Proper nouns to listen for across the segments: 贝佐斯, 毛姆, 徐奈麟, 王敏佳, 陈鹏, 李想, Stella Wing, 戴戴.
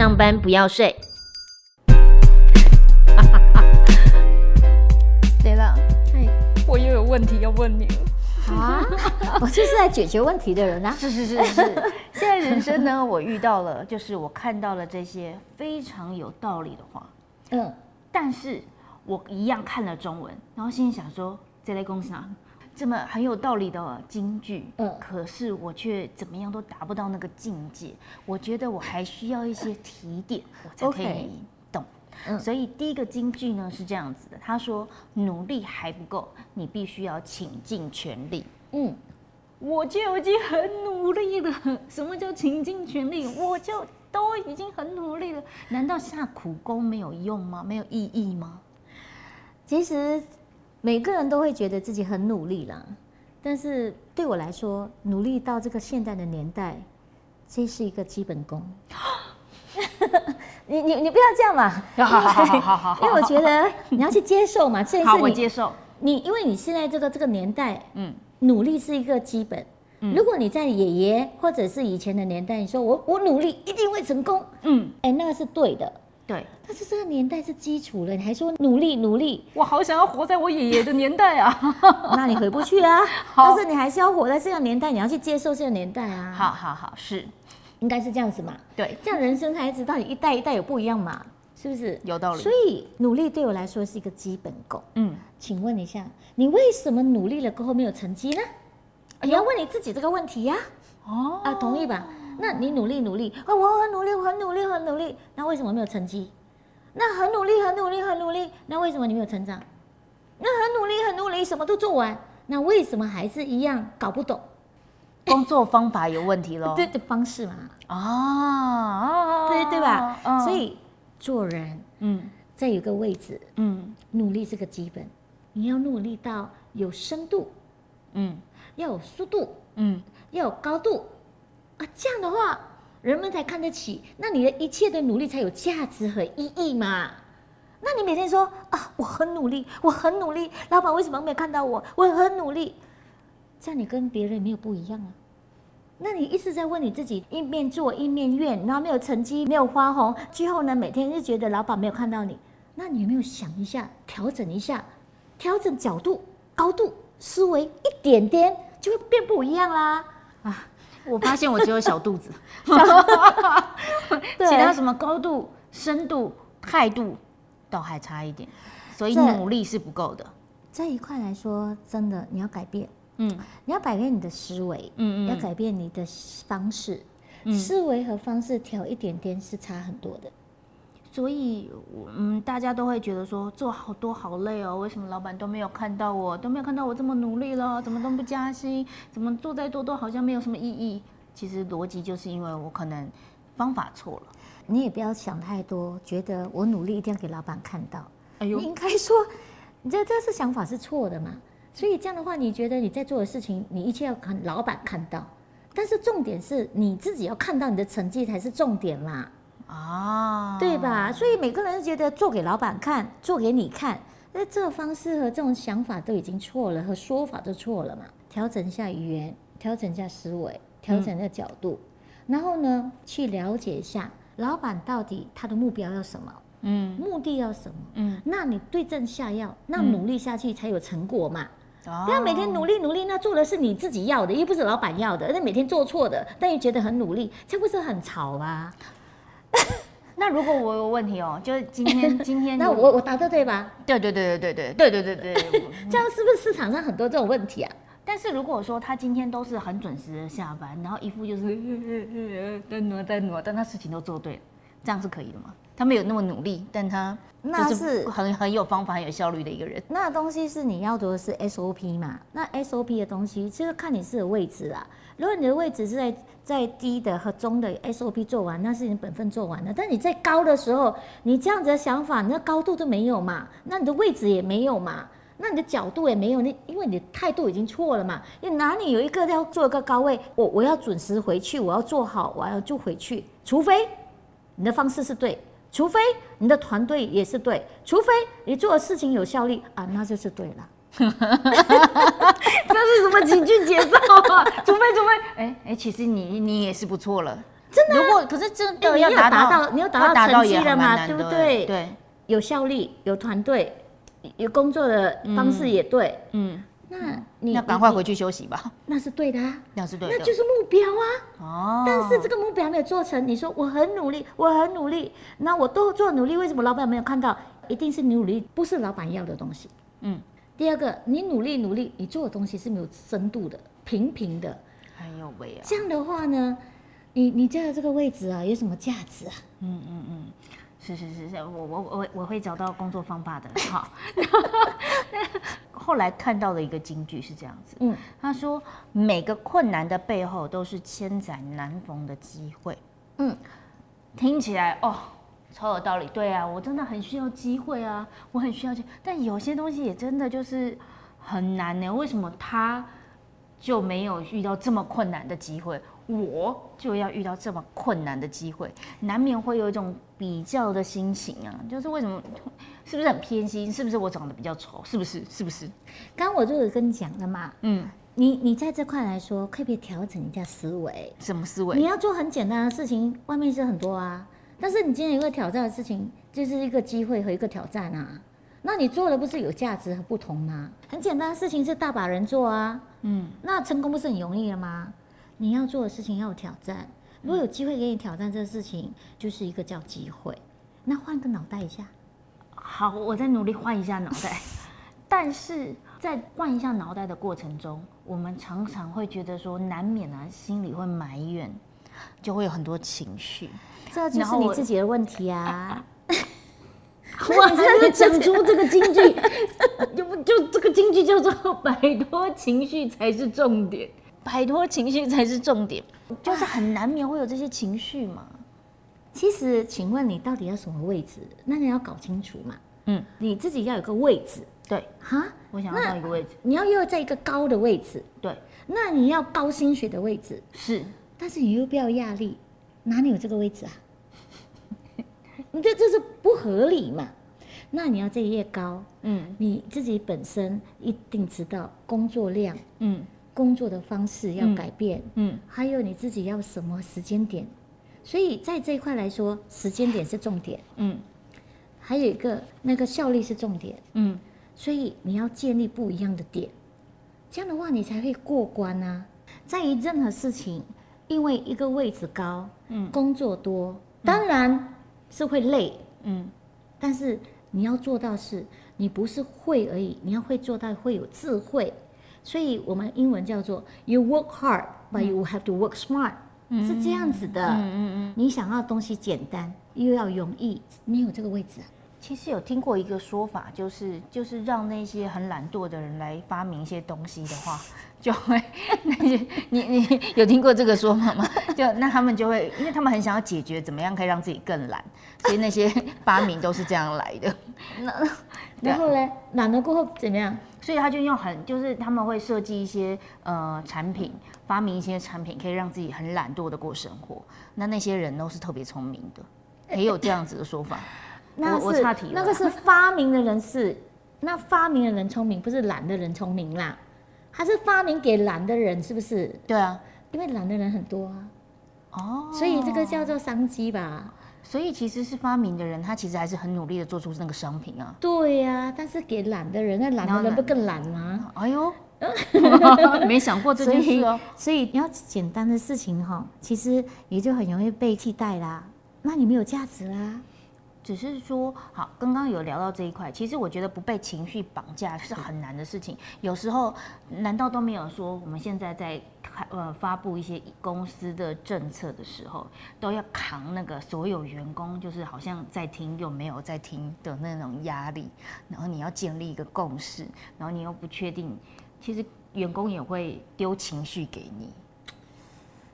上班不要睡。Stella，我又有问题要问你了。 啊，我就是来解决问题的人啊！是。现在人生呢，我遇到了，就是我看到了这些非常有道理的话，但是我一样看了中文，然后心里想说，这类公司啊，这么很有道理的金句，可是我却怎么样都达不到那个境界。我觉得我还需要一些提点，我才可以懂。所以第一个金句呢是这样子的，他说：“努力还不够，你必须要倾尽全力。”我就已经很努力了。什么叫倾尽全力？我就都已经很努力了，难道下苦功没有用吗？没有意义吗？其实每个人都会觉得自己很努力啦，但是对我来说，努力到这个现代的年代，这是一个基本功。你不要这样嘛！好，因为我觉得你要去接受嘛，这一次我接受你，因为你现在这个年代，努力是一个基本。如果你在爷爷或者是以前的年代，你说我努力一定会成功，那个是对的，对。但是这个年代是基础了，你还说努力，我好想要活在我爷爷的年代啊！那你回不去啊，但是你还是要活在这个年代，你要去接受这个年代啊。好，是。 应该是这样子嘛，对，这样人生才知道你一代一代有不一样嘛，是不是？有道理。所以努力对我来说是一个基本功。请问一下，你为什么努力了过后没有成绩呢？你要问你自己这个问题呀。哦。啊，同意吧？那你努力啊，我很努力，那为什么没有成绩？那很努力，那为什么你没有成长？那很努力，什么都做完，那为什么还是一样搞不懂？ 工作方法有问题咯，对的方式嘛，对吧？所以做人，在有个位置，努力是个基本，你要努力到有深度，要有速度，要有高度，啊，这样的话人们才看得起，那你的一切的努力才有价值和意义嘛。 那你每天说啊，我很努力，老板为什么没有看到我？我很努力。 这样你跟别人没有不一样啊？那你一直在问你自己，一面做一面怨，然后没有成绩，没有花红，最后呢每天就觉得老板没有看到你，那你有没有想一下，调整一下，调整角度、高度、思维一点点，就会变不一样啦！啊，我发现我只有小肚子，其他什么高度、深度、态度倒还差一点，所以努力是不够的。这一块来说，真的你要改变。 你要改变你的思维，要改变你的方式，思维和方式调一点点是差很多的。所以，大家都会觉得说做好多好累哦，为什么老板都没有看到我，这么努力了，怎么都不加薪，怎么做再多都好像没有什么意义。其实逻辑就是因为我可能方法错了。你也不要想太多，觉得我努力一定要给老板看到。哎呦，你应该说，你这想法是错的嘛。 所以这样的话，你觉得你在做的事情，你一切要看老板看到，但是重点是你自己要看到你的成绩才是重点嘛，对吧？所以每个人都觉得做给老板看，做给你看，那这个方式和这种想法都已经错了，和说法都错了嘛。调整一下语言，调整一下思维，调整一下角度，然后呢，去了解一下老板到底他的目标要什么。 目的要什么？那你对症下药，那努力下去才有成果嘛。不要每天努力，那做的是你自己要的，又不是老板要的，那每天做错的，但又觉得很努力，这不是很吵吗？那如果我有问题哦，就是今天，那我答的对吧？对，这样是不是市场上很多这种问题啊？ 但是如果说他今天都是很准时的下班，然后一副就是在挪，但他事情都做对了，这样是可以的吗？ 他没有那么努力，但他就是很有方法、很有效率的一个人。那东西是你要读的是 SOP 嘛？那 SOP 的东西就是看你是有位置啦。如果你的位置是在低的和中的 SOP 做完，那是你本分做完了。但你在高的时候，你这样子的想法，你的高度都没有嘛，那你的位置也没有嘛，那你的角度也没有，因为你的态度已经错了嘛。你哪里有一个要做一个高位？我要准时回去，我要做好，我要就回去，除非你的方式是对。 除非你的团队也是对，除非你做的事情有效率啊，那就是对了。这是什么几句节奏啊？除非，哎，其实你也是不错了。真的、啊。如果可是真的要达到，你要达到成绩了嘛，对不对？对，有效率，有团队，有工作的方式也对，嗯。那你要赶快回去休息吧。那是对的啊，那是对的，那就是目标啊。哦。但是这个目标没有做成，你说我很努力，我很努力，那我都做努力，为什么老板没有看到？一定是你努力不是老板要的东西。嗯。第二个，你努力，你做的东西是没有深度的，平平的。很有味啊。这样的话呢，你站在这个位置啊，有什么价值啊？嗯嗯嗯。是，我会找到工作方法的。好，后来看到了一个金句是这样子，嗯，他说每个困难的背后都是千载难逢的机会，嗯，听起来哦，超有道理。对啊，我真的很需要机会啊，我很需要，但有些东西也真的就是很难呢。为什么他就没有遇到这么困难的机会？我就要遇到这么困难的机会，难免会有一种比较的心情啊，就是为什么，是不是很偏心？是不是我长得比较丑？是不是？刚刚我就有跟你讲了嘛，嗯，你在这块来说，可以调整一下思维。什么思维？你要做很简单的事情，外面是很多啊，但是你今天有一个挑战的事情，就是一个机会和一个挑战啊。那你做的不是有价值和不同吗？很简单的事情是大把人做啊，嗯，那成功不是很容易了吗？你要做的事情要有挑战，如果有机会给你挑战这个事情，就是一个叫机会。那换个脑袋一下，好，我再努力换一下脑袋。但是在换一下脑袋的过程中，我们常常会觉得说，难免啊，心里会埋怨，就会有很多情绪。这就是你自己的问题啊。我真的讲出这个金句，就这个金句叫做“摆脱情绪才是重点”。摆脱情绪才是重点，就是很难免会有这些情绪嘛。其实，请问你到底要什么位置？那你要搞清楚嘛。嗯，你自己要有个位置。对，哈，我想要到一个位置。你要在一个高的位置。对，那你要高薪水的位置。是，但是你又不要压力，哪里有这个位置啊？你这就是不合理嘛。那你要这一页高，嗯，你自己本身一定知道工作量，嗯。工作的方式要改变，嗯，还有你自己要什么时间点，所以在这一块来说，时间点是重点，嗯，还有一个那个效率是重点，嗯，所以你要建立不一样的点，这样的话你才会过关啊。在于任何事情，因为一个位置高，嗯，工作多，当然是会累，嗯，但是你要做到是，你不是会而已，你要会做到会有智慧。所以我们英文叫做 "You work hard, but you have to work smart"，嗯，是这样子的。嗯，你想要的东西简单又要容易，你有这个位置。其实有听过一个说法，就是让那些很懒惰的人来发明一些东西的话，就会那些你有听过这个说法吗？就那他们就会，因为他们很想要解决怎么样可以让自己更懒，所以那些发明都是这样来的。然后呢，懒了过后怎么样？所以他就用就是他们会设计一些产品，发明一些产品，可以让自己很懒惰的过生活。那些人都是特别聪明的，也有这样子的说法。我岔题了。那个是发明的人是，那发明的人聪明，不是懒的人聪明啦。他是发明给懒的人，是不是？对啊，因为懒的人很多啊。哦。所以这个叫做商机吧。所以其实是发明的人，他其实还是很努力的做出那个商品啊。对呀，但是给懒的人，那懒的人不更懒吗？哎呦，没想过这件事哦。所以要简单的事情哈，其实也就很容易被替代啦。那你没有价值啦。只是说，好，刚刚有聊到这一块，其实我觉得不被情绪绑架是很难的事情。有时候难道都没有说，我们现在在发布一些公司的政策的时候，都要扛那个所有员工就是好像在听又没有在听的那种压力，然后你要建立一个共识，然后你又不确定，其实员工也会丢情绪给你。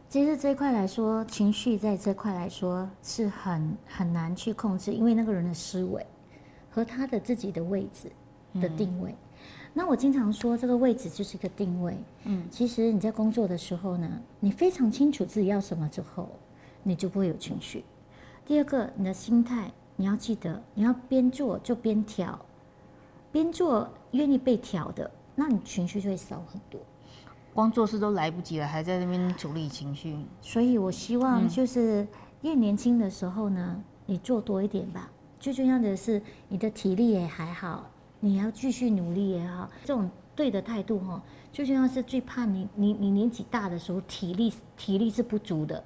其实这一块来说，情绪在这块来说是很难去控制，因为那个人的思维和他的自己的位置的定位。那我经常说，这个位置就是一个定位。嗯，其实你在工作的时候呢，你非常清楚自己要什么之后，你就不会有情绪。第二个，你的心态你要记得，你要边做就边调，边做愿意被调的，那你情绪就会少很多。光做事都来不及了，还在那边处理情绪。所以我希望就是越年轻的时候呢，你做多一点吧。最重要的是你的体力也还好，你要继续努力也好，这种对的态度哈，最重要是最怕你年纪大的时候体力是不足的，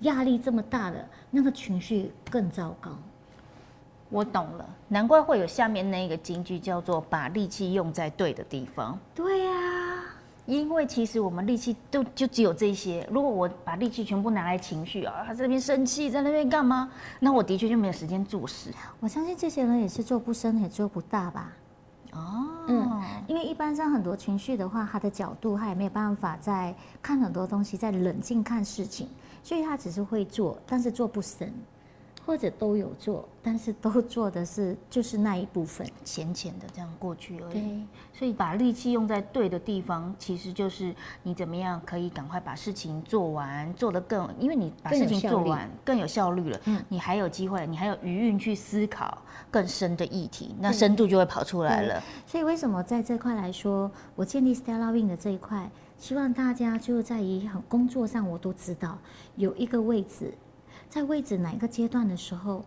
压力这么大的，那个情绪更糟糕。 我懂了，难怪会有下面那个金句叫做“把力气用在对的地方”。对呀、啊，因为其实我们力气就只有这些。如果我把力气全部拿来情绪啊，在那边生气，在那边干嘛？那我的确就没有时间做事。我相信这些人也是做不深也做不大吧。哦，嗯，因为一般上很多情绪的话，他的角度他也没有办法在看很多东西，在冷静看事情，所以他只是会做，但是做不深。 或者都有做，但是都做的是就是那一部分，浅浅的这样过去而已。所以把力气用在对的地方，其实就是你怎么样可以赶快把事情做完，做得更，因为你把事情做完更有效率了，你还有机会，你还有余韵去思考更深的议题，那深度就会跑出来了。所以为什么在这块来说，我建立 Stella Wing 的这一块，希望大家就在于工作上，我都知道有一个位置。 在位置哪一个阶段的时候，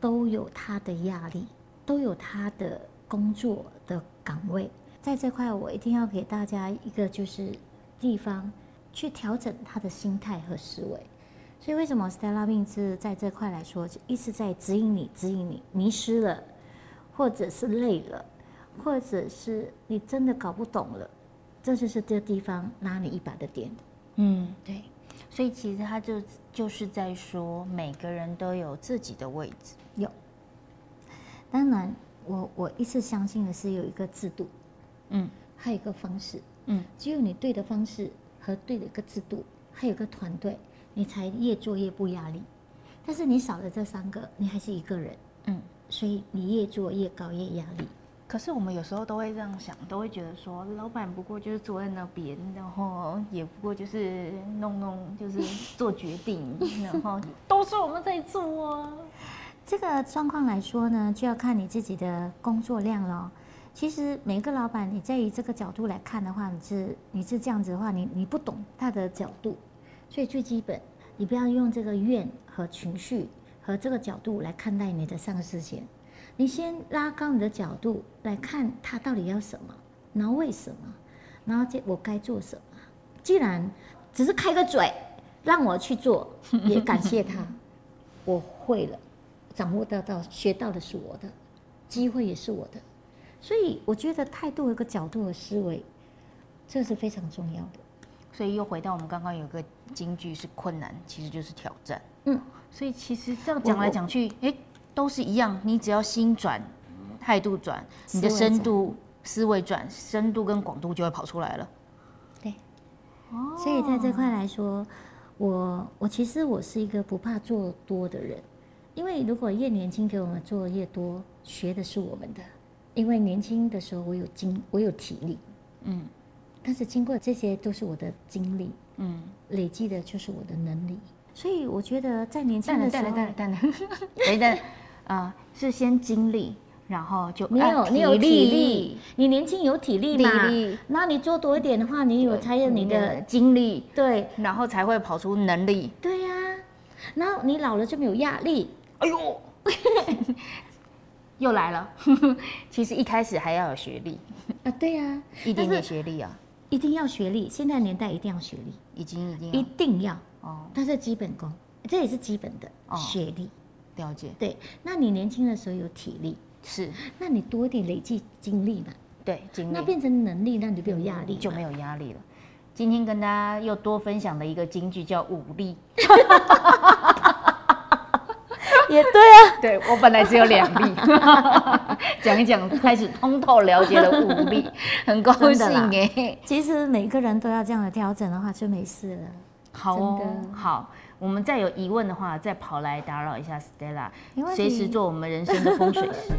都有他的压力，都有他的工作的岗位。在这块，我一定要给大家一个就是地方去调整他的心态和思维。所以，为什么 Stella Wing 是在这块来说一直在指引你，指引你迷失了，或者是累了，或者是你真的搞不懂了，这就是这地方拉你一把的点。嗯，对。 所以其实他就是在说，每个人都有自己的位置。有，当然我一直相信的是有一个制度，还有一个方式，只有你对的方式和对的一个制度，还有一个团队，你才越做越不压力。但是你少了这三个，你还是一个人，所以你越做越高越压力。 可是我们有时候都会这样想，都会觉得说，老板不过就是坐在那边，然后也不过就是弄，就是做决定，然后都是我们在做啊。这个状况来说呢，就要看你自己的工作量咯。其实每个老板，你在以这个角度来看的话，你是这样子的话，你不懂他的角度，所以最基本，你不要用这个怨和情绪和这个角度来看待你的上司先。 你先拉高你的角度来看他到底要什么，然后为什么，然后我该做什么。既然只是开个嘴让我去做，也感谢他，我会了，掌握得到，学到的是我的，机会也是我的。所以我觉得态度有个角度和思维，这是非常重要的。所以又回到我们刚刚有个金句是困难，其实就是挑战。嗯，所以其实这样讲来讲去，哎。 都是一样，你只要心转，态度转，你的深度思维转，深度跟广度就会跑出来了。对，所以在这块来说，我其实我是一个不怕做多的人，因为如果越年轻给我们做越多，学的是我们的，因为年轻的时候我有体力，但是经过这些都是我的经历，累积的就是我的能力。 所以我觉得在年轻的时候，是先经历，然后就没有你有体力，你年轻有体力嘛，那你做多一点的话，你有才有你的精力，对，然后才会跑出能力，对呀，然后你老了就没有压力，哎呦，又来了，其实一开始还要有学历啊，对呀，一点点学历啊，一定要学历，现在年代一定要学历，一定要。 哦，它是基本功，这也是基本的学历，了解。对，那你年轻的时候有体力，是，那你多一点累积精力嘛，对，精力，那变成能力，那你就没有压力，就没有压力了。今天跟大家又多分享的一个金句叫武力，也对啊，对我本来只有两力，讲一讲开始通透了解了武力，很高兴哎。其实每个人都要这样的调整的话，就没事了。 好哦，好，我们再有疑问的话，再跑来打扰一下 Stella， 随时做我们人生的风水师，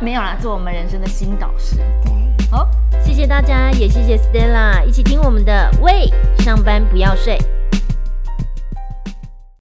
没有啦，做我们人生的新导师。对，好，谢谢大家，也谢谢 Stella， 一起听我们的喂，上班不要睡。